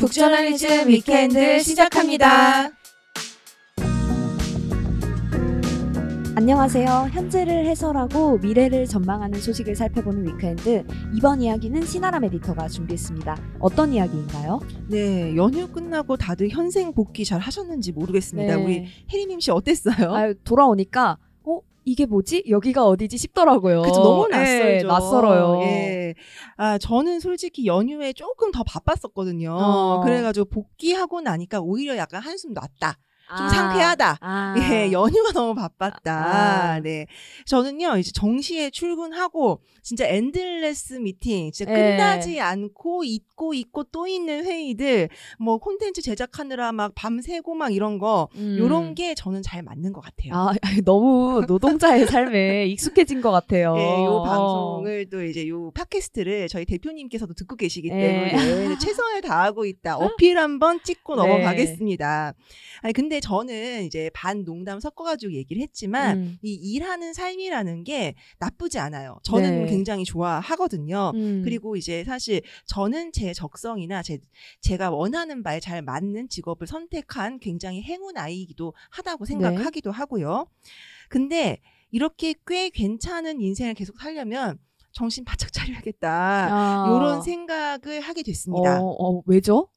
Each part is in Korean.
북저널리즘 위켄드 시작합니다. 안녕하세요. 현재를 해설하고 미래를 전망하는 소식을 살펴보는 위크엔드. 이번 이야기는 신아람 에디터가 준비했습니다. 어떤 이야기인가요? 네, 연휴 끝나고 다들 현생 복귀 잘 하셨는지 모르겠습니다. 네. 우리 혜림님 씨 어땠어요? 돌아오니까 이게 뭐지? 여기가 어디지? 싶더라고요. 그쵸, 너무 낯설죠. 낯설어요. 예. 아, 저는 솔직히 연휴에 조금 더 바빴었거든요. 그래가지고 복귀하고 나니까 오히려 약간 한숨 났다. 좀 상쾌하다. 예, 연휴가 너무 바빴다. 네. 저는요, 이제 정시에 출근하고, 진짜 엔들레스 미팅, 진짜 끝나지 않고, 있고 또 있는 회의들, 뭐, 콘텐츠 제작하느라 막 밤새고 막 이런 거, 요런 게 저는 잘 맞는 것 같아요. 아, 너무 노동자의 삶에 익숙해진 것 같아요. 네, 요 방송을 또 이제 요 팟캐스트를 저희 대표님께서도 듣고 계시기 때문에 최선을 다하고 있다. 어필 한번 찍고 넘어가겠습니다. 아니, 근데 저는 이제 반 농담 섞어가지고 얘기를 했지만 이 일하는 삶이라는 게 나쁘지 않아요. 저는 굉장히 좋아하거든요. 그리고 이제 사실 저는 제 적성이나 제가 원하는 바에 잘 맞는 직업을 선택한 굉장히 행운 아이이기도 하다고 생각하기도 하고요. 근데 이렇게 꽤 괜찮은 인생을 계속 살려면 정신 바짝 차려야겠다. 이런 생각을 하게 됐습니다. 왜죠?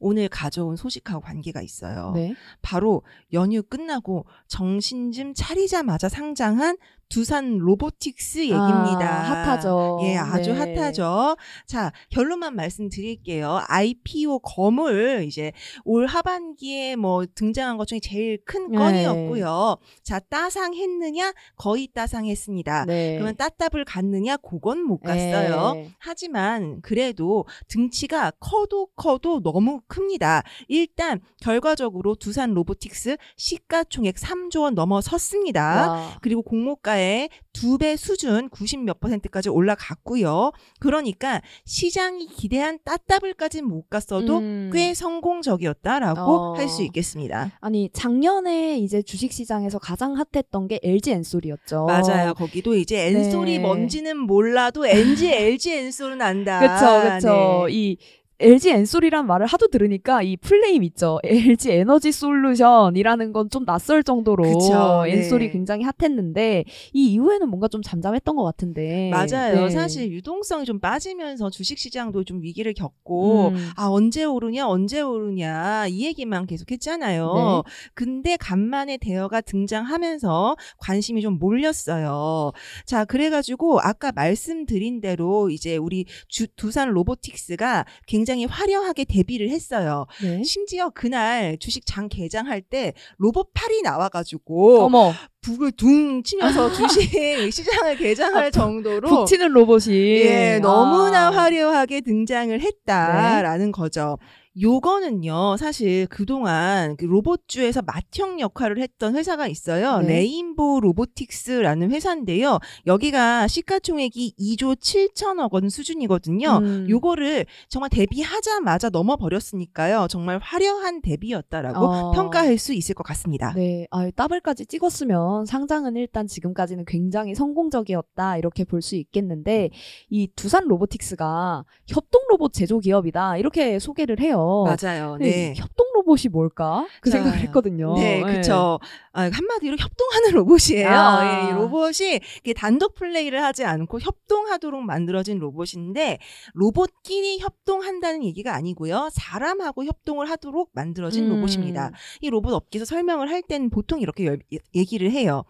오늘 가져온 소식하고 관계가 있어요. 네? 바로 연휴 끝나고 정신 좀 차리자마자 상장한 두산 로보틱스 얘기입니다. 핫하죠. 예, 아주 핫하죠. 자, 결론만 말씀드릴게요. IPO 거물, 이제 올 하반기에 뭐 등장한 것 중에 제일 큰 건이었고요. 자, 따상했느냐? 거의 따상했습니다. 네. 그러면 따답을 갔느냐? 그건 못 갔어요. 하지만 그래도 등치가 커도 너무 큽니다. 일단 결과적으로 두산 로보틱스 시가총액 3조 원 넘어섰습니다. 그리고 공모가 2배 수준 90몇 %까지 올라갔고요. 그러니까 시장이 기대한 따따블까지는 못 갔어도 꽤 성공적이었다라고 할 수 있겠습니다. 아니, 작년에 이제 주식시장에서 가장 핫했던 게 LG 엔솔이었죠. 맞아요. 거기도 이제 엔솔이 뭔지는 몰라도 LG 엔솔은 안다. 그렇죠. 이 LG 엔솔이란 말을 하도 들으니까 이 플레임 있죠. LG 에너지 솔루션이라는 건 좀 낯설 정도로 엔솔이 굉장히 핫했는데 이 이후에는 뭔가 좀 잠잠했던 것 같은데. 맞아요. 사실 유동성이 좀 빠지면서 주식시장도 좀 위기를 겪고 언제 오르냐 이 얘기만 계속 했잖아요. 근데 간만에 대여가 등장하면서 관심이 좀 몰렸어요. 자, 그래가지고 아까 말씀드린 대로 이제 우리 두산 로보틱스가 굉장히 화려하게 데뷔를 했어요. 심지어 그날 주식장 개장할 때 로봇팔이 나와가지고 북을 둥 치면서 주식 시장을 개장할 정도로 북 치는 로봇이 너무나 화려하게 등장을 했다라는 거죠. 요거는요, 사실 그동안 로봇주에서 맏형 역할을 했던 회사가 있어요. 레인보우 로보틱스라는 회사인데요. 여기가 시가총액이 2조 7천억 원 수준이거든요. 요거를 정말 데뷔하자마자 넘어버렸으니까요. 정말 화려한 데뷔였다라고 평가할 수 있을 것 같습니다. 네, 따블까지 찍었으면 상장은 일단 지금까지는 굉장히 성공적이었다 이렇게 볼 수 있겠는데 이 두산 로보틱스가 협동 로봇 제조 기업이다 이렇게 소개를 해요. 맞아요. 네. 협동 로봇이 뭘까? 그 생각을 했거든요. 네, 그렇죠. 한마디로 협동하는 로봇이에요. 이 로봇이 단독 플레이를 하지 않고 협동하도록 만들어진 로봇인데 로봇끼리 협동한다는 얘기가 아니고요. 사람하고 협동을 하도록 만들어진 로봇입니다. 이 로봇 업계에서 설명을 할 때는 보통 이렇게 얘기를 해요.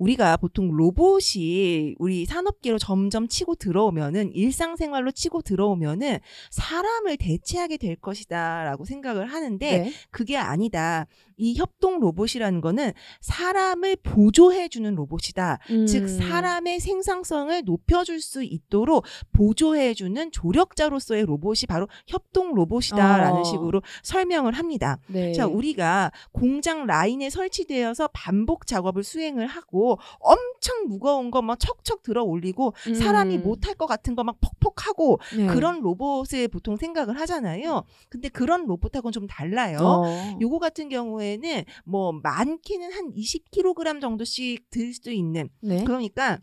우리가 보통 로봇이 우리 산업계로 점점 치고 들어오면은 일상생활로 치고 들어오면은 사람을 대체하게 될 것이다 라고 생각을 하는데 그게 아니다. 이 협동 로봇이라는 거는 사람을 보조해주는 로봇이다. 즉 사람의 생산성을 높여줄 수 있도록 보조해주는 조력자로서의 로봇이 바로 협동 로봇이다라는 식으로 설명을 합니다. 자, 우리가 공장 라인에 설치되어서 반복 작업을 수행을 하고 엄청 무거운 거 막 척척 들어 올리고 사람이 못할 것 같은 거 막 퍽퍽하고 그런 로봇을 보통 생각을 하잖아요. 근데 그런 로봇하고는 좀 달라요. 요거 같은 경우에는 뭐 많게는 한 20kg 정도씩 들 수도 있는. 그러니까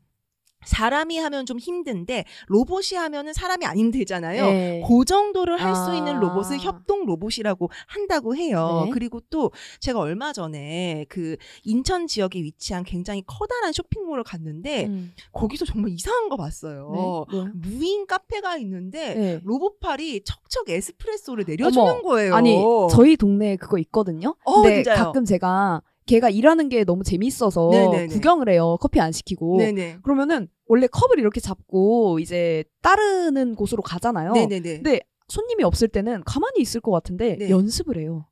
사람이 하면 좀 힘든데 로봇이 하면은 사람이 안 힘들잖아요. 네. 그 정도를 할 수 있는 로봇을 협동 로봇이라고 한다고 해요. 네. 그리고 또 제가 얼마 전에 그 인천 지역에 위치한 굉장히 커다란 쇼핑몰을 갔는데 거기서 정말 이상한 거 봤어요. 네. 네. 무인 카페가 있는데 네. 로봇팔이 척척 에스프레소를 내려주는 어머, 거예요. 아니 저희 동네에 그거 있거든요. 근데 진짜요? 가끔 제가 걔가 일하는 게 너무 재밌어서 네네네. 구경을 해요. 커피 안 시키고. 네네. 그러면은 원래 컵을 이렇게 잡고 이제 따르는 곳으로 가잖아요. 네네네. 근데 손님이 없을 때는 가만히 있을 것 같은데 네. 연습을 해요.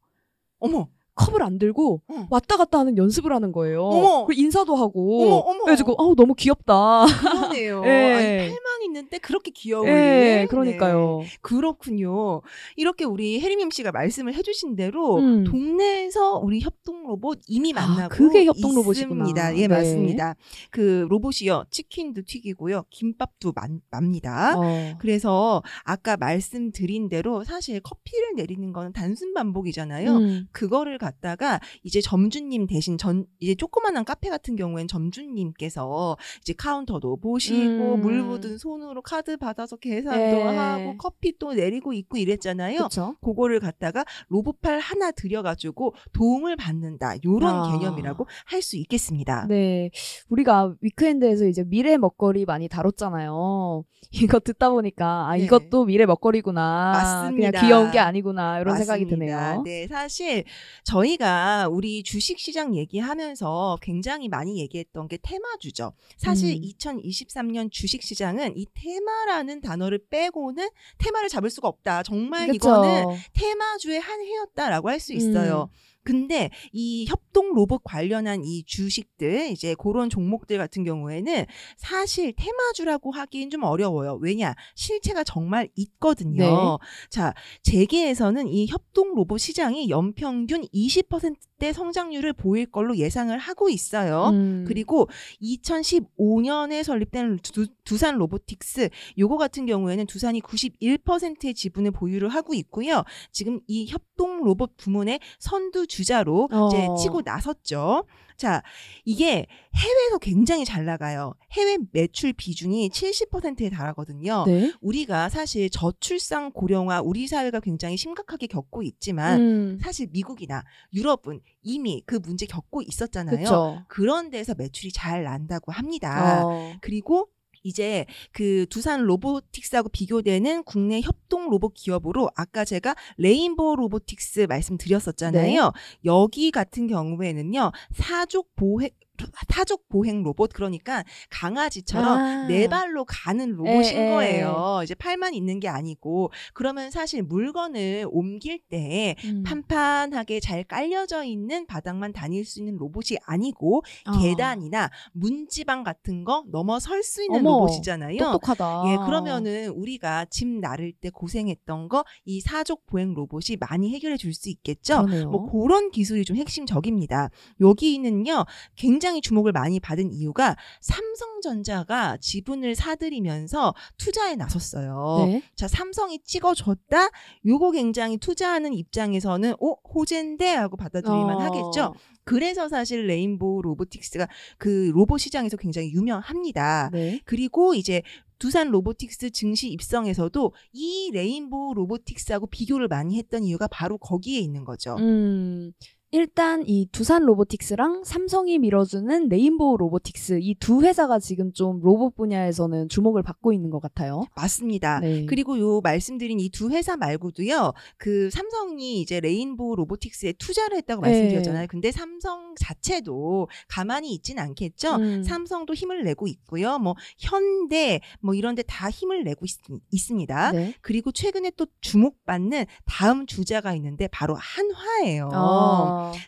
어머. 컵을 안 들고 왔다 갔다 하는 연습을 하는 거예요. 어머. 그리고 인사도 하고. 어머, 어머. 그래가지고 아우 너무 귀엽다. 그러네요. 네. 아니, 팔만 있는데 그렇게 귀여워요. 네, 그러니까요. 네. 그렇군요. 이렇게 우리 혜림임 씨가 말씀을 해주신 대로 동네에서 우리 협동 로봇 이미 만나고 그게 협동 로봇이구나. 있습니다. 예, 네. 맞습니다. 그 로봇이요. 치킨도 튀기고요. 김밥도 맙니다. 그래서 아까 말씀드린 대로 사실 커피를 내리는 건 단순 반복이잖아요. 그거를 갔다가 이제 점주님 대신 이제 조그만한 카페 같은 경우엔 점주님께서 이제 카운터도 보시고 물 묻은 손으로 카드 받아서 계산도 네. 하고 커피 또 내리고 있고 이랬잖아요. 그쵸? 그거를 갖다가 로봇팔 하나 들여가지고 도움을 받는다. 요런 개념이라고 할 수 있겠습니다. 네. 우리가 위크엔드에서 이제 미래 먹거리 많이 다뤘잖아요. 이거 듣다 보니까 아, 네. 이것도 미래 먹거리구나. 맞습니다. 그냥 귀여운 게 아니구나. 이런 맞습니다. 생각이 드네요. 네. 사실 저희가 우리 주식시장 얘기하면서 굉장히 많이 얘기했던 게 테마주죠. 사실 2023년 주식시장은 이 테마라는 단어를 빼고는 테마를 잡을 수가 없다. 정말 그쵸. 이거는 테마주의 한 해였다라고 할 수 있어요. 근데 이 협동 로봇 관련한 이 주식들 이제 그런 종목들 같은 경우에는 사실 테마주라고 하기엔 좀 어려워요. 왜냐? 실체가 정말 있거든요. 네. 자, 재계에서는 이 협동 로봇 시장이 연평균 20%대 성장률을 보일 걸로 예상을 하고 있어요. 그리고 2015년에 설립된 두산 로보틱스 요거 같은 경우에는 두산이 91%의 지분을 보유를 하고 있고요. 지금 이 협동 로봇 부문의 선두 주자로 이제 치고 나섰죠. 자, 이게 해외에서 굉장히 잘 나가요. 해외 매출 비중이 70%에 달하거든요. 네? 우리가 사실 저출산 고령화 우리 사회가 굉장히 심각하게 겪고 있지만 사실 미국이나 유럽은 이미 그 문제 겪고 있었잖아요. 그쵸. 그런 데서 매출이 잘 난다고 합니다. 그리고 이제 그 두산 로보틱스하고 비교되는 국내 협동 로봇 기업으로 아까 제가 레인보우 로보틱스 말씀드렸었잖아요. 네. 여기 같은 경우에는요. 사족 보행 로봇 그러니까 강아지처럼 네 발로 가는 로봇인 거예요. 이제 팔만 있는 게 아니고 그러면 사실 물건을 옮길 때 판판하게 잘 깔려져 있는 바닥만 다닐 수 있는 로봇이 아니고 계단이나 문지방 같은 거 넘어설 수 있는 어머, 로봇이잖아요. 똑똑하다. 예, 그러면은 우리가 짐 나를 때 고생했던 거 이 사족 보행 로봇이 많이 해결해 줄 수 있겠죠. 그러네요. 뭐 그런 기술이 좀 핵심적입니다. 여기는요. 굉장히 주목을 많이 받은 이유가 삼성전자가 지분을 사들이면서 투자에 나섰어요. 네? 자, 삼성이 찍어줬다? 요거 굉장히 투자하는 입장에서는 호재인데? 하고 받아들이만 하겠죠. 그래서 사실 레인보우 로보틱스가 그 로봇 시장에서 굉장히 유명합니다. 네? 그리고 이제 두산 로보틱스 증시 입성에서도 이 레인보우 로보틱스하고 비교를 많이 했던 이유가 바로 거기에 있는 거죠. 일단 이 두산 로보틱스랑 삼성이 밀어주는 레인보우 로보틱스 이 두 회사가 지금 좀 로봇 분야에서는 주목을 받고 있는 것 같아요. 맞습니다. 네. 그리고 요 말씀드린 이 두 회사 말고도요. 그 삼성이 이제 레인보우 로보틱스에 투자를 했다고 말씀드렸잖아요. 근데 삼성 자체도 가만히 있진 않겠죠. 삼성도 힘을 내고 있고요. 뭐 현대 뭐 이런 데 다 힘을 내고 있습니다. 네. 그리고 최근에 또 주목받는 다음 주자가 있는데 바로 한화예요.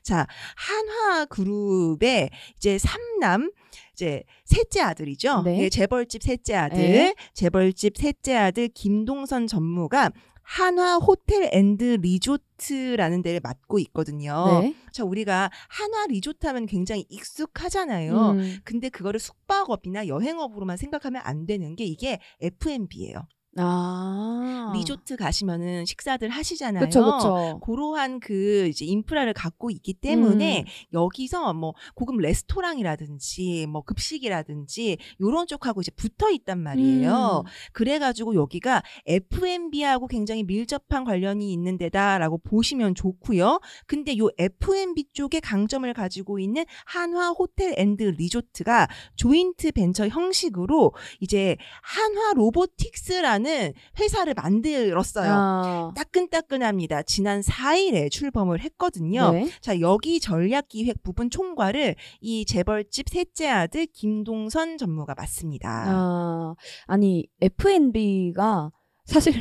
자, 한화 그룹의 이제 3남 이제 셋째 아들이죠. 네. 예, 재벌집 셋째 아들, 네. 재벌집 셋째 아들 김동선 전무가 한화 호텔 앤드 리조트라는 데를 맡고 있거든요. 네. 자, 우리가 한화 리조트 하면 굉장히 익숙하잖아요. 근데 그거를 숙박업이나 여행업으로만 생각하면 안 되는 게 이게 F&B예요. 아. 리조트 가시면은 식사들 하시잖아요. 그쵸, 그쵸. 그러한 그 이제 인프라를 갖고 있기 때문에 여기서 뭐 고급 레스토랑이라든지 뭐 급식이라든지 요런 쪽하고 이제 붙어 있단 말이에요. 그래가지고 여기가 F&B하고 굉장히 밀접한 관련이 있는 데다라고 보시면 좋고요. 근데 요 F&B 쪽에 강점을 가지고 있는 한화 호텔 앤드 리조트가 조인트 벤처 형식으로 이제 한화 로보틱스라는 회사를 만들었어요. 아. 따끈따끈합니다. 지난 4일에 출범을 했거든요. 네. 자, 여기 전략기획 부분 총괄을 이 재벌집 셋째 아들 김동선 전무가 맡습니다. 아. 아니 F&B가 사실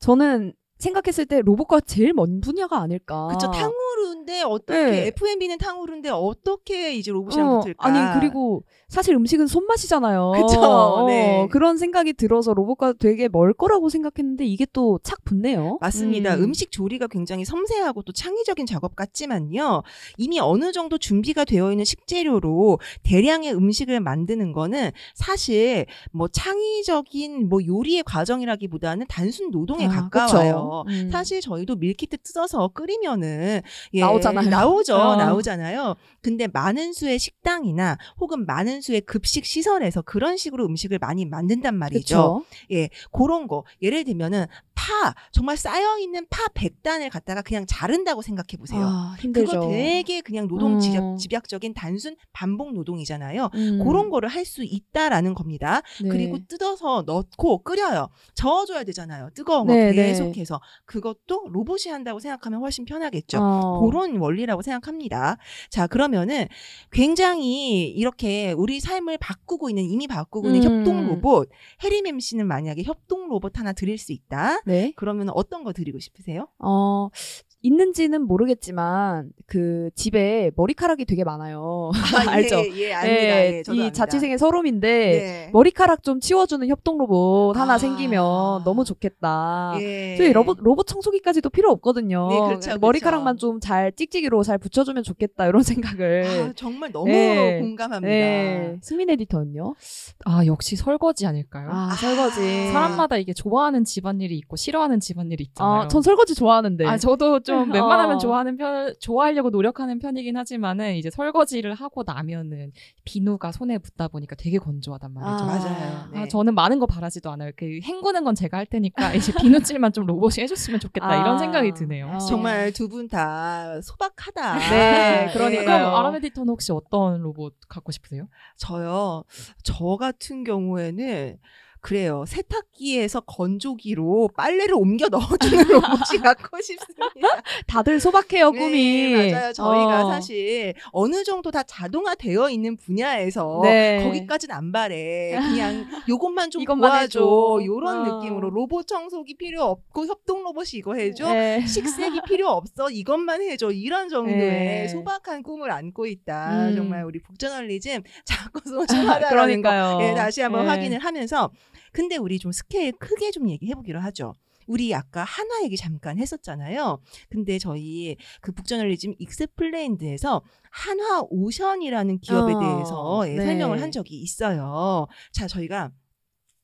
저는 생각했을 때 로봇과 제일 먼 분야가 아닐까. 그쵸. 탕후루인데 어떻게 네. F&B는 탕후루인데 어떻게 이제 로봇이랑 붙을까. 아니 그리고 사실 음식은 손맛이잖아요. 그쵸. 네. 그런 생각이 들어서 로봇과 되게 멀 거라고 생각했는데 이게 또 착 붙네요. 맞습니다. 음식 조리가 굉장히 섬세하고 또 창의적인 작업 같지만요. 이미 어느 정도 준비가 되어 있는 식재료로 대량의 음식을 만드는 거는 사실 뭐 창의적인 뭐 요리의 과정이라기보다는 단순 노동에 가까워요. 그쵸. 사실 저희도 밀키트 뜯어서 끓이면은 예, 나오잖아요. 나오죠. 나오잖아요. 근데 많은 수의 식당이나 혹은 많은 수의 급식 시설에서 그런 식으로 음식을 많이 만든단 말이죠. 그쵸? 예, 그런 거 예를 들면은 파 정말 쌓여 있는 파 100단을 갖다가 그냥 자른다고 생각해 보세요. 아, 힘들죠. 그거 되게 그냥 노동 집약적인 단순 반복 노동이잖아요. 그런 거를 할 수 있다라는 겁니다. 네. 그리고 뜯어서 넣고 끓여요. 저어줘야 되잖아요. 뜨거운 거 네, 계속해서. 그것도 로봇이 한다고 생각하면 훨씬 편하겠죠. 그런 원리라고 생각합니다. 자, 그러면은 굉장히 이렇게 우리 삶을 바꾸고 있는 이미 바꾸고 있는 협동 로봇 혜림 MC는 만약에 협동 로봇 하나 드릴 수 있다. 네. 그러면 어떤 거 드리고 싶으세요? 있는지는 모르겠지만 그 집에 머리카락이 되게 많아요. 아, 알죠? 예, 압니다. 예, 예, 저도 이 압니다. 자취생의 서름인데 네. 머리카락 좀 치워주는 협동 로봇 하나 생기면 너무 좋겠다. 예. 저희 로봇 청소기까지도 필요 없거든요. 네, 그렇죠, 머리카락만 좀 잘 찍찍이로 잘 붙여주면 좋겠다 이런 생각을. 아, 정말 너무 예. 공감합니다. 예. 승민 에디터는요? 아 역시 설거지 아닐까요? 아, 설거지. 사람마다 이게 좋아하는 집안일이 있고 싫어하는 집안일이 있잖아요. 아, 전 설거지 좋아하는데. 아, 저도 좀 웬만하면 좋아하려고 노력하는 편이긴 하지만은 이제 설거지를 하고 나면은 비누가 손에 붙다 보니까 되게 건조하단 말이죠. 아, 맞아요. 네. 아, 저는 많은 거 바라지도 않아요. 그 헹구는 건 제가 할 테니까 이제 비누칠만 좀 로봇이 해줬으면 좋겠다 이런 생각이 드네요. 아, 정말 두 분 다 소박하다. 네, 그러니까 그럼 아람 에디터는 혹시 어떤 로봇 갖고 싶으세요? 저요. 저 같은 경우에는. 그래요. 세탁기에서 건조기로 빨래를 옮겨 넣어주는 로봇이 갖고 싶습니다. 다들 소박해요, 꿈이. 네, 맞아요. 저희가 사실 어느 정도 다 자동화되어 있는 분야에서 네. 거기까지는 안 바래. 그냥 요것만 좀 도와줘. 요런 느낌으로 로봇 청소기 필요 없고 협동 로봇이 이거 해줘. 네. 식세기 필요 없어. 이것만 해줘. 이런 정도의 네. 소박한 꿈을 안고 있다. 정말 우리 북저널리즘 자꾸 소심하다라는 거 네, 다시 한번 네. 확인을 하면서 근데 우리 좀 스케일 크게 좀 얘기해보기로 하죠. 우리 아까 한화 얘기 잠깐 했었잖아요. 근데 저희 그 북저널리즘 익스플레인드에서 한화오션이라는 기업에 대해서 네. 설명을 한 적이 있어요. 자, 저희가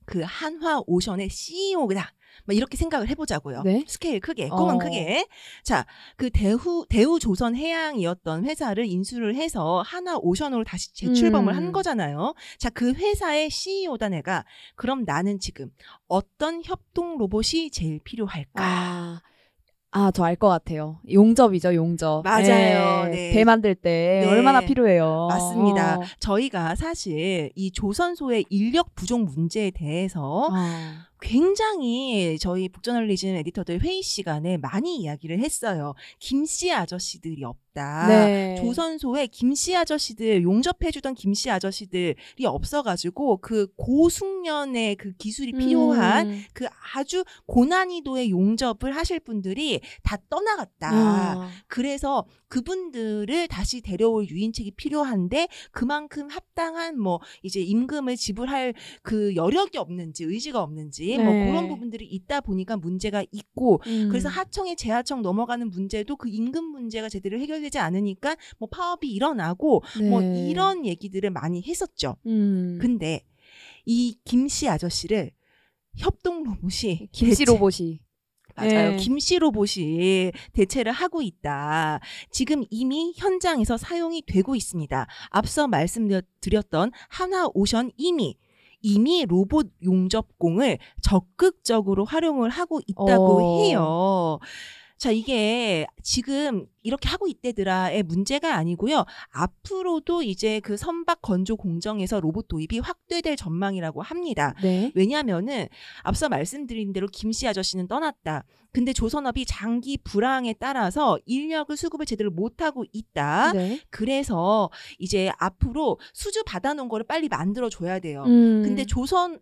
그 한화오션의 CEO다. 막 이렇게 생각을 해보자고요. 네? 스케일 크게, 꿈은 크게. 자, 그 대우조선해양이었던 회사를 인수를 해서 한화오션으로 다시 재출범을 한 거잖아요. 자, 그 회사의 CEO다 내가. 그럼 나는 지금 어떤 협동 로봇이 제일 필요할까? 아, 저 알 것 같아요. 용접이죠, 용접. 맞아요. 네. 배 만들 때 네. 얼마나 필요해요. 맞습니다. 저희가 사실 이 조선소의 인력 부족 문제에 대해서 굉장히 저희 북저널리즘 에디터들 회의 시간에 많이 이야기를 했어요. 김씨 아저씨들이 없다. 네. 조선소에 김씨 아저씨들, 용접해주던 김씨 아저씨들이 없어가지고 그 고숙련의 그 기술이 필요한 그 아주 고난이도의 용접을 하실 분들이 다 떠나갔다. 그래서 그분들을 다시 데려올 유인책이 필요한데 그만큼 합당한 뭐 이제 임금을 지불할 그 여력이 없는지 의지가 없는지 네. 뭐 그런 부분들이 있다 보니까 문제가 있고 그래서 하청에 재하청 넘어가는 문제도 그 임금 문제가 제대로 해결되지 않으니까 뭐 파업이 일어나고 네. 뭐 이런 얘기들을 많이 했었죠. 근데 이 김씨 아저씨를 협동 로봇이 김씨 로봇이 맞아요. 네. 김씨 로봇이 대체를 하고 있다. 지금 이미 현장에서 사용이 되고 있습니다. 앞서 말씀드렸던 한화오션 이미 로봇 용접공을 적극적으로 활용을 하고 있다고 해요. 자, 이게 지금 이렇게 하고 있대더라의 문제가 아니고요. 앞으로도 이제 그 선박 건조 공정에서 로봇 도입이 확대될 전망이라고 합니다. 네. 왜냐하면은 앞서 말씀드린 대로 김씨 아저씨는 떠났다. 근데 조선업이 장기 불황에 따라서 인력을 수급을 제대로 못하고 있다. 네. 그래서 이제 앞으로 수주 받아놓은 거를 빨리 만들어줘야 돼요. 근데 조선업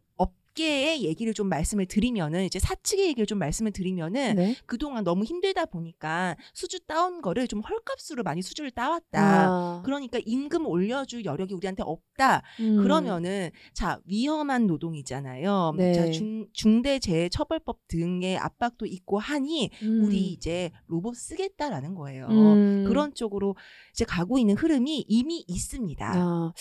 업계의 얘기를 좀 말씀을 드리면은 이제 사측의 얘기를 좀 말씀을 드리면은 네? 그동안 너무 힘들다 보니까 수주 따온 거를 좀 헐값으로 많이 수주를 따왔다. 아. 그러니까 임금 올려줄 여력이 우리한테 없다. 그러면은 자 위험한 노동이잖아요. 네. 자, 중대재해처벌법 등의 압박도 있고 하니 우리 이제 로봇 쓰겠다라는 거예요. 그런 쪽으로 이제 가고 있는 흐름이 이미 있습니다. 아.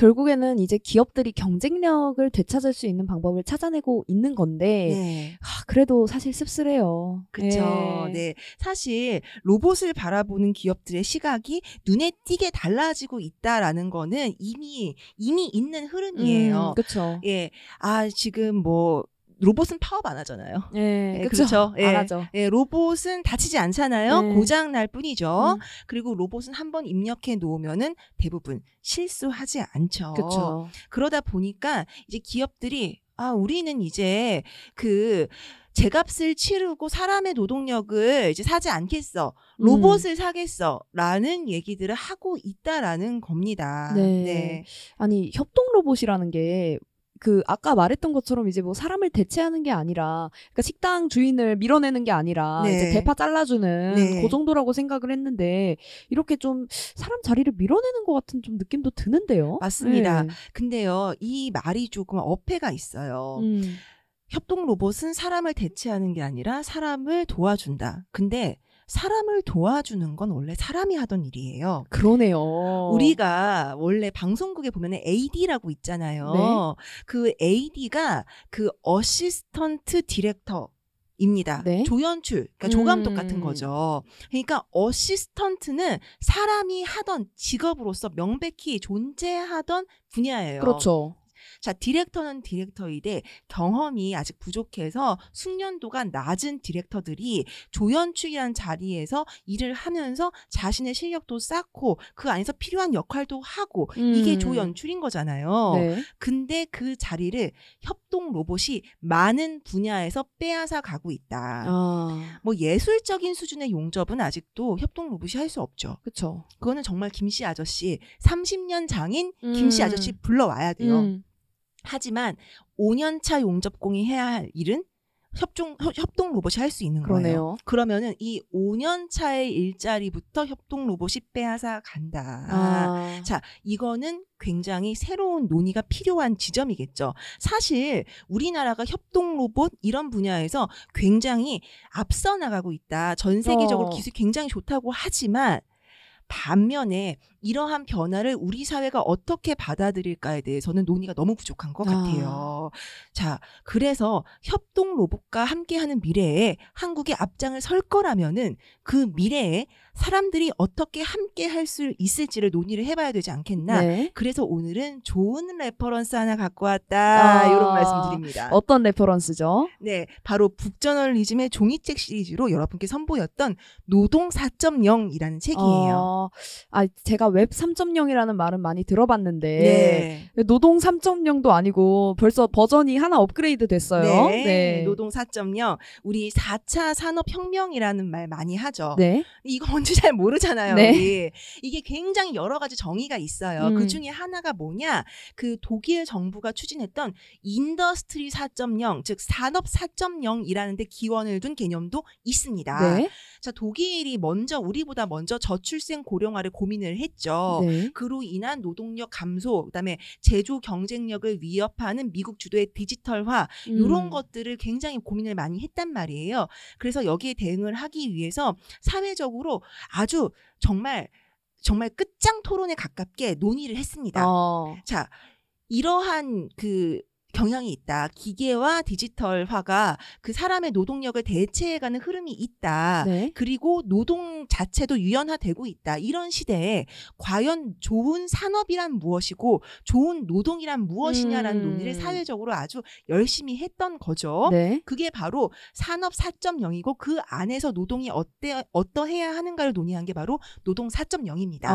결국에는 이제 기업들이 경쟁력을 되찾을 수 있는 방법을 찾아내고 있는 건데 네. 하, 그래도 사실 씁쓸해요. 그렇죠. 네. 네. 사실 로봇을 바라보는 기업들의 시각이 눈에 띄게 달라지고 있다라는 거는 이미 있는 흐름이에요. 그렇죠. 예. 아, 지금 뭐 로봇은 파업 안 하잖아요. 네, 예, 그렇죠. 예, 안 하죠. 예, 로봇은 다치지 않잖아요. 네. 고장 날 뿐이죠. 그리고 로봇은 한번 입력해 놓으면은 대부분 실수하지 않죠. 그렇죠. 그러다 보니까 이제 기업들이 아, 우리는 이제 그 제값을 치르고 사람의 노동력을 이제 사지 않겠어. 로봇을 사겠어. 라는 얘기들을 하고 있다라는 겁니다. 네. 네. 아니, 협동 로봇이라는 게 그 아까 말했던 것처럼 이제 뭐 사람을 대체하는 게 아니라 그러니까 식당 주인을 밀어내는 게 아니라 네. 이제 대파 잘라주는 네. 그 정도라고 생각을 했는데 이렇게 좀 사람 자리를 밀어내는 것 같은 좀 느낌도 드는데요. 맞습니다. 네. 근데요 이 말이 조금 어폐가 있어요. 협동 로봇은 사람을 대체하는 게 아니라 사람을 도와준다. 근데 사람을 도와주는 건 원래 사람이 하던 일이에요. 그러네요. 우리가 원래 방송국에 보면 AD라고 있잖아요. 네. 그 AD가 그 어시스턴트 디렉터 입니다. 네? 조연출, 그러니까 조감독 같은 거죠. 그러니까 어시스턴트는 사람이 하던 직업으로서 명백히 존재하던 분야예요. 그렇죠. 자, 디렉터는 디렉터이되 경험이 아직 부족해서 숙련도가 낮은 디렉터들이 조연출이라는 자리에서 일을 하면서 자신의 실력도 쌓고 그 안에서 필요한 역할도 하고 이게 조연출인 거잖아요. 네. 근데 그 자리를 협동 로봇이 많은 분야에서 빼앗아 가고 있다. 아. 뭐 예술적인 수준의 용접은 아직도 협동 로봇이 할 수 없죠. 그쵸. 그거는 정말 김씨 아저씨 30년 장인 김씨 아저씨 불러와야 돼요. 하지만 5년차 용접공이 해야 할 일은 협동 로봇이 할 수 있는 거예요. 그러네요. 그러면은 이 5년차의 일자리부터 협동 로봇이 빼앗아 간다. 아. 자, 이거는 굉장히 새로운 논의가 필요한 지점이겠죠. 사실 우리나라가 협동 로봇 이런 분야에서 굉장히 앞서 나가고 있다. 전 세계적으로 기술이 굉장히 좋다고 하지만 반면에 이러한 변화를 우리 사회가 어떻게 받아들일까에 대해서는 논의가 너무 부족한 것 같아요. 자, 그래서 협동 로봇과 함께하는 미래에 한국이 앞장을 설 거라면은 그 미래에 사람들이 어떻게 함께할 수 있을지를 논의를 해봐야 되지 않겠나. 네. 그래서 오늘은 좋은 레퍼런스 하나 갖고 왔다. 이런 말씀드립니다. 어떤 레퍼런스죠? 네, 바로 북저널리즘의 종이책 시리즈로 여러분께 선보였던 노동 4.0이라는 책이에요. 제가 웹 3.0이라는 말은 많이 들어봤는데 네. 노동 3.0도 아니고 벌써 버전이 하나 업그레이드 됐어요. 네. 네. 노동 4.0. 우리 4차 산업혁명이라는 말 많이 하죠. 네. 이거 뭔지 잘 모르잖아요. 네. 우리. 이게 굉장히 여러 가지 정의가 있어요. 그중에 하나가 뭐냐. 그 독일 정부가 추진했던 인더스트리 4.0 즉 산업 4.0이라는 데 기원을 둔 개념도 있습니다. 네. 자, 독일이 우리보다 먼저 저출생 고령화를 고민을 했죠. 네. 그로 인한 노동력 감소, 그다음에 제조 경쟁력을 위협하는 미국 주도의 디지털화 이런 것들을 굉장히 고민을 많이 했단 말이에요. 그래서 여기에 대응을 하기 위해서 사회적으로 아주 정말 끝장 토론에 가깝게 논의를 했습니다. 자, 이러한 그 경향이 있다. 기계와 디지털화가 그 사람의 노동력을 대체해가는 흐름이 있다. 네. 그리고 노동 자체도 유연화되고 있다. 이런 시대에 과연 좋은 산업이란 무엇이고 좋은 노동이란 무엇이냐라는 논의를 사회적으로 아주 열심히 했던 거죠. 네. 그게 바로 산업 4.0이고 그 안에서 노동이 어떠해야 하는가를 논의한 게 바로 노동 4.0입니다.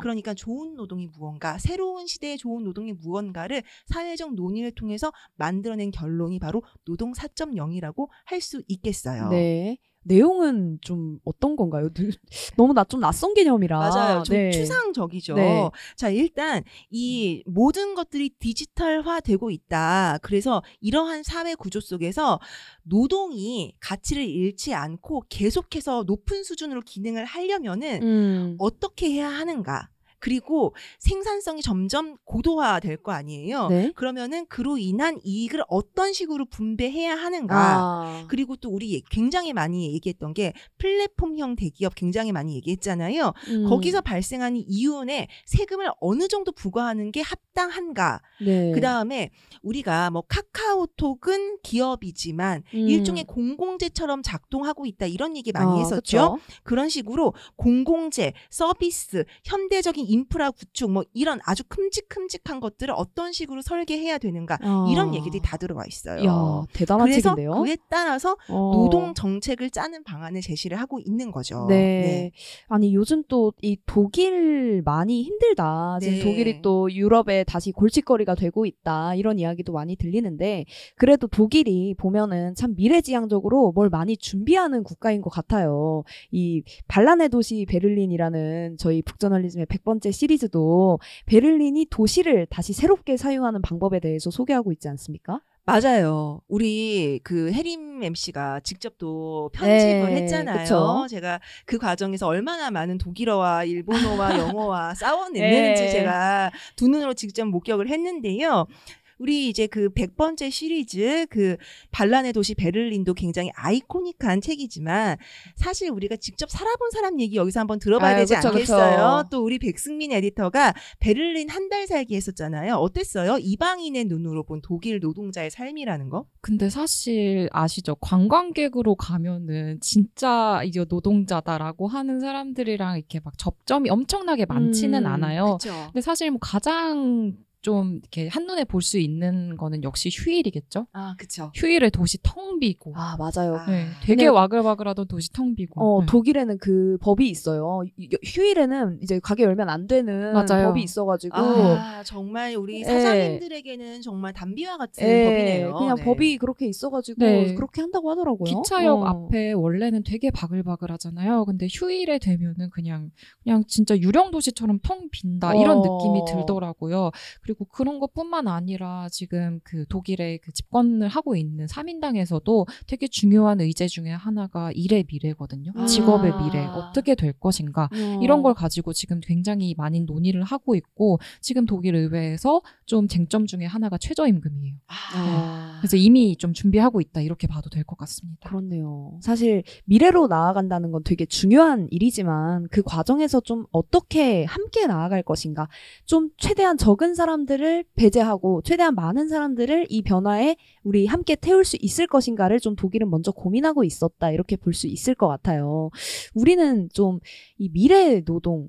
그러니까 좋은 노동이 무언가, 새로운 시대의 좋은 노동이 무언가를 사회적 논의를 통해서 만들어낸 결론이 바로 노동 4.0이라고 할 수 있겠어요. 네. 내용은 좀 어떤 건가요? 너무 좀 낯선 개념이라. 맞아요. 좀 네. 추상적이죠. 네. 자, 일단 이 모든 것들이 디지털화되고 있다. 그래서 이러한 사회 구조 속에서 노동이 가치를 잃지 않고 계속해서 높은 수준으로 기능을 하려면은 어떻게 해야 하는가? 그리고 생산성이 점점 고도화될 거 아니에요. 네? 그러면은 그로 인한 이익을 어떤 식으로 분배해야 하는가. 그리고 또 우리 굉장히 많이 얘기했던 게 플랫폼형 대기업 굉장히 많이 얘기했잖아요. 거기서 발생하는 이윤에 세금을 어느 정도 부과하는 게 합당한가. 네. 그다음에 우리가 카카오톡은 기업이지만 일종의 공공재처럼 작동하고 있다. 이런 얘기 많이 했었죠. 그쵸? 그런 식으로 공공재, 서비스, 현대적인 인프라 구축 이런 아주 큼직큼직한 것들을 어떤 식으로 설계해야 되는가 이런 얘기들이 다 들어와 있어요. 이야, 대단한 책인데요. 그래서 그에 따라서 노동 정책을 짜는 방안을 제시를 하고 있는 거죠. 네. 네. 아니 요즘 또 이 독일 많이 힘들다. 지금 네. 독일이 또 유럽에 다시 골칫거리가 되고 있다. 이런 이야기도 많이 들리는데 그래도 독일이 보면은 참 미래지향적으로 뭘 많이 준비하는 국가인 것 같아요. 이 반란의 도시 베를린이라는 저희 북저널리즘의 100번째 시리즈도 베를린이 도시를 다시 새롭게 사유하는 방법에 대해서 소개하고 있지 않습니까? 맞아요. 우리 그 혜림 MC가 직접 또 편집을 네, 했잖아요. 그쵸? 제가 그 과정에서 얼마나 많은 독일어와 일본어와 영어와 싸워냈는지 네. 제가 두 눈으로 직접 목격을 했는데요. 우리 이제 그 100번째 시리즈 그 반란의 도시 베를린도 굉장히 아이코닉한 책이지만 사실 우리가 직접 살아본 사람 얘기 여기서 한번 들어봐야 되지 그쵸, 않겠어요? 그쵸. 또 우리 백승민 에디터가 베를린 한 달 살기 했었잖아요. 어땠어요? 이방인의 눈으로 본 독일 노동자의 삶이라는 거? 근데 사실 아시죠? 관광객으로 가면은 진짜 이제 노동자다라고 하는 사람들이랑 이렇게 막 접점이 엄청나게 많지는 않아요. 그쵸. 근데 사실 가장 좀 이렇게 한눈에 볼 수 있는 거는 역시 휴일이겠죠. 아, 그렇죠. 휴일에 도시 텅 비고. 아, 맞아요. 네, 되게 와글와글하던 도시 텅 비고. 네. 독일에는 그 법이 있어요. 휴일에는 이제 가게 열면 안 되는 맞아요. 법이 있어가지고. 아, 정말 우리 사장님들에게는 네. 정말 담비와 같은 네. 법이네요. 그냥 네. 법이 그렇게 있어가지고 네. 그렇게 한다고 하더라고요. 기차역 앞에 원래는 되게 바글바글하잖아요. 근데 휴일에 되면은 그냥 진짜 유령 도시처럼 텅 빈다 이런 느낌이 들더라고요. 그리고 그런 것뿐만 아니라 지금 그 독일의 그 집권을 하고 있는 3인당에서도 되게 중요한 의제 중에 하나가 일의 미래거든요. 직업의 미래, 어떻게 될 것인가. 이런 걸 가지고 지금 굉장히 많이 논의를 하고 있고 지금 독일 의회에서 좀 쟁점 중에 하나가 최저임금이에요. 네. 그래서 이미 좀 준비하고 있다 이렇게 봐도 될 것 같습니다. 그렇네요. 사실 미래로 나아간다는 건 되게 중요한 일이지만 그 과정에서 좀 어떻게 함께 나아갈 것인가. 좀 최대한 적은 사람들을 배제하고 최대한 많은 사람들을 이 변화에 우리 함께 태울 수 있을 것인가를 좀 독일은 먼저 고민하고 있었다 이렇게 볼 수 있을 것 같아요. 우리는 좀 이 미래의 노동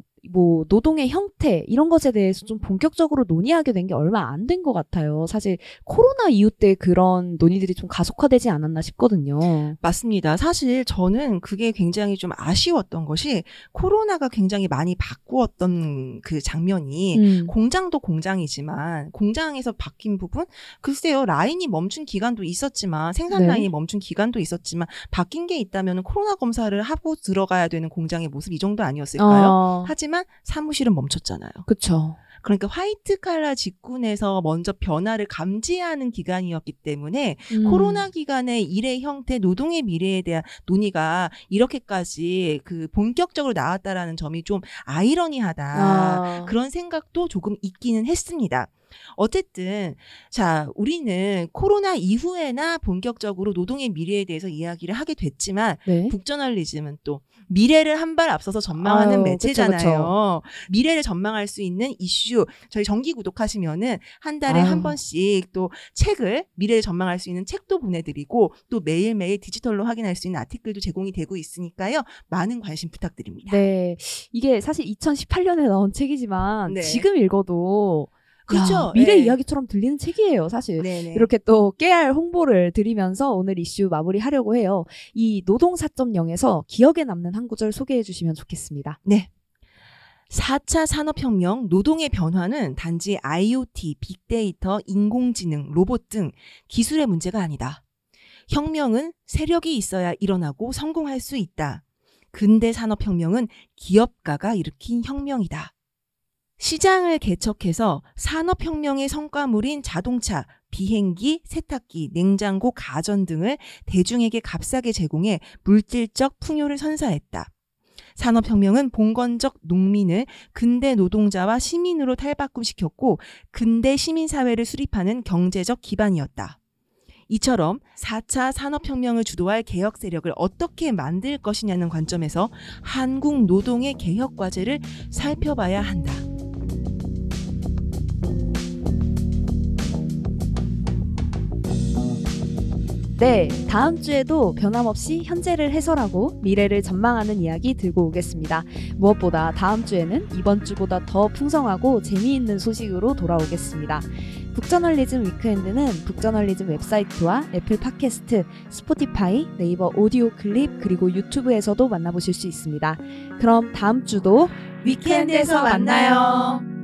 노동의 형태 이런 것에 대해서 좀 본격적으로 논의하게 된 게 얼마 안 된 것 같아요. 사실 코로나 이후 때 그런 논의들이 좀 가속화되지 않았나 싶거든요. 맞습니다. 사실 저는 그게 굉장히 좀 아쉬웠던 것이 코로나가 굉장히 많이 바꾸었던 그 장면이 공장도 공장이지만 공장에서 바뀐 부분? 글쎄요. 라인이 멈춘 기간도 있었지만 생산 네. 라인이 멈춘 기간도 있었지만 바뀐 게 있다면 코로나 검사를 하고 들어가야 되는 공장의 모습 이 정도 아니었을까요? 하지만 사무실은 멈췄잖아요. 그렇죠. 그러니까 화이트 칼라 직군에서 먼저 변화를 감지하는 기간이었기 때문에 코로나 기간에 일의 형태, 노동의 미래에 대한 논의가 이렇게까지 그 본격적으로 나왔다라는 점이 좀 아이러니하다. 그런 생각도 조금 있기는 했습니다. 어쨌든 자, 우리는 코로나 이후에나 본격적으로 노동의 미래에 대해서 이야기를 하게 됐지만 네. 북저널리즘은 또 미래를 한 발 앞서서 전망하는 매체잖아요. 그쵸, 그쵸. 미래를 전망할 수 있는 이슈, 저희 정기 구독하시면은 한 달에 한 번씩 또 책을, 미래를 전망할 수 있는 책도 보내드리고 또 매일매일 디지털로 확인할 수 있는 아티클도 제공이 되고 있으니까요. 많은 관심 부탁드립니다. 네, 이게 사실 2018년에 나온 책이지만 네. 지금 읽어도 그렇죠. 미래 네. 이야기처럼 들리는 책이에요, 사실. 네네. 이렇게 또 깨알 홍보를 드리면서 오늘 이슈 마무리하려고 해요. 이 노동 4.0에서 기억에 남는 한 구절 소개해 주시면 좋겠습니다. 네. 4차 산업혁명, 노동의 변화는 단지 IoT, 빅데이터, 인공지능, 로봇 등 기술의 문제가 아니다. 혁명은 세력이 있어야 일어나고 성공할 수 있다. 근대 산업혁명은 기업가가 일으킨 혁명이다. 시장을 개척해서 산업혁명의 성과물인 자동차, 비행기, 세탁기, 냉장고, 가전 등을 대중에게 값싸게 제공해 물질적 풍요를 선사했다. 산업혁명은 봉건적 농민을 근대 노동자와 시민으로 탈바꿈시켰고 근대 시민사회를 수립하는 경제적 기반이었다. 이처럼 4차 산업혁명을 주도할 개혁 세력을 어떻게 만들 것이냐는 관점에서 한국 노동의 개혁 과제를 살펴봐야 한다. 네, 다음 주에도 변함없이 현재를 해설하고 미래를 전망하는 이야기 들고 오겠습니다. 무엇보다 다음 주에는 이번 주보다 더 풍성하고 재미있는 소식으로 돌아오겠습니다. 북저널리즘 위크엔드는 북저널리즘 웹사이트와 애플 팟캐스트, 스포티파이, 네이버 오디오 클립, 그리고 유튜브에서도 만나보실 수 있습니다. 그럼 다음 주도 위크엔드에서 만나요.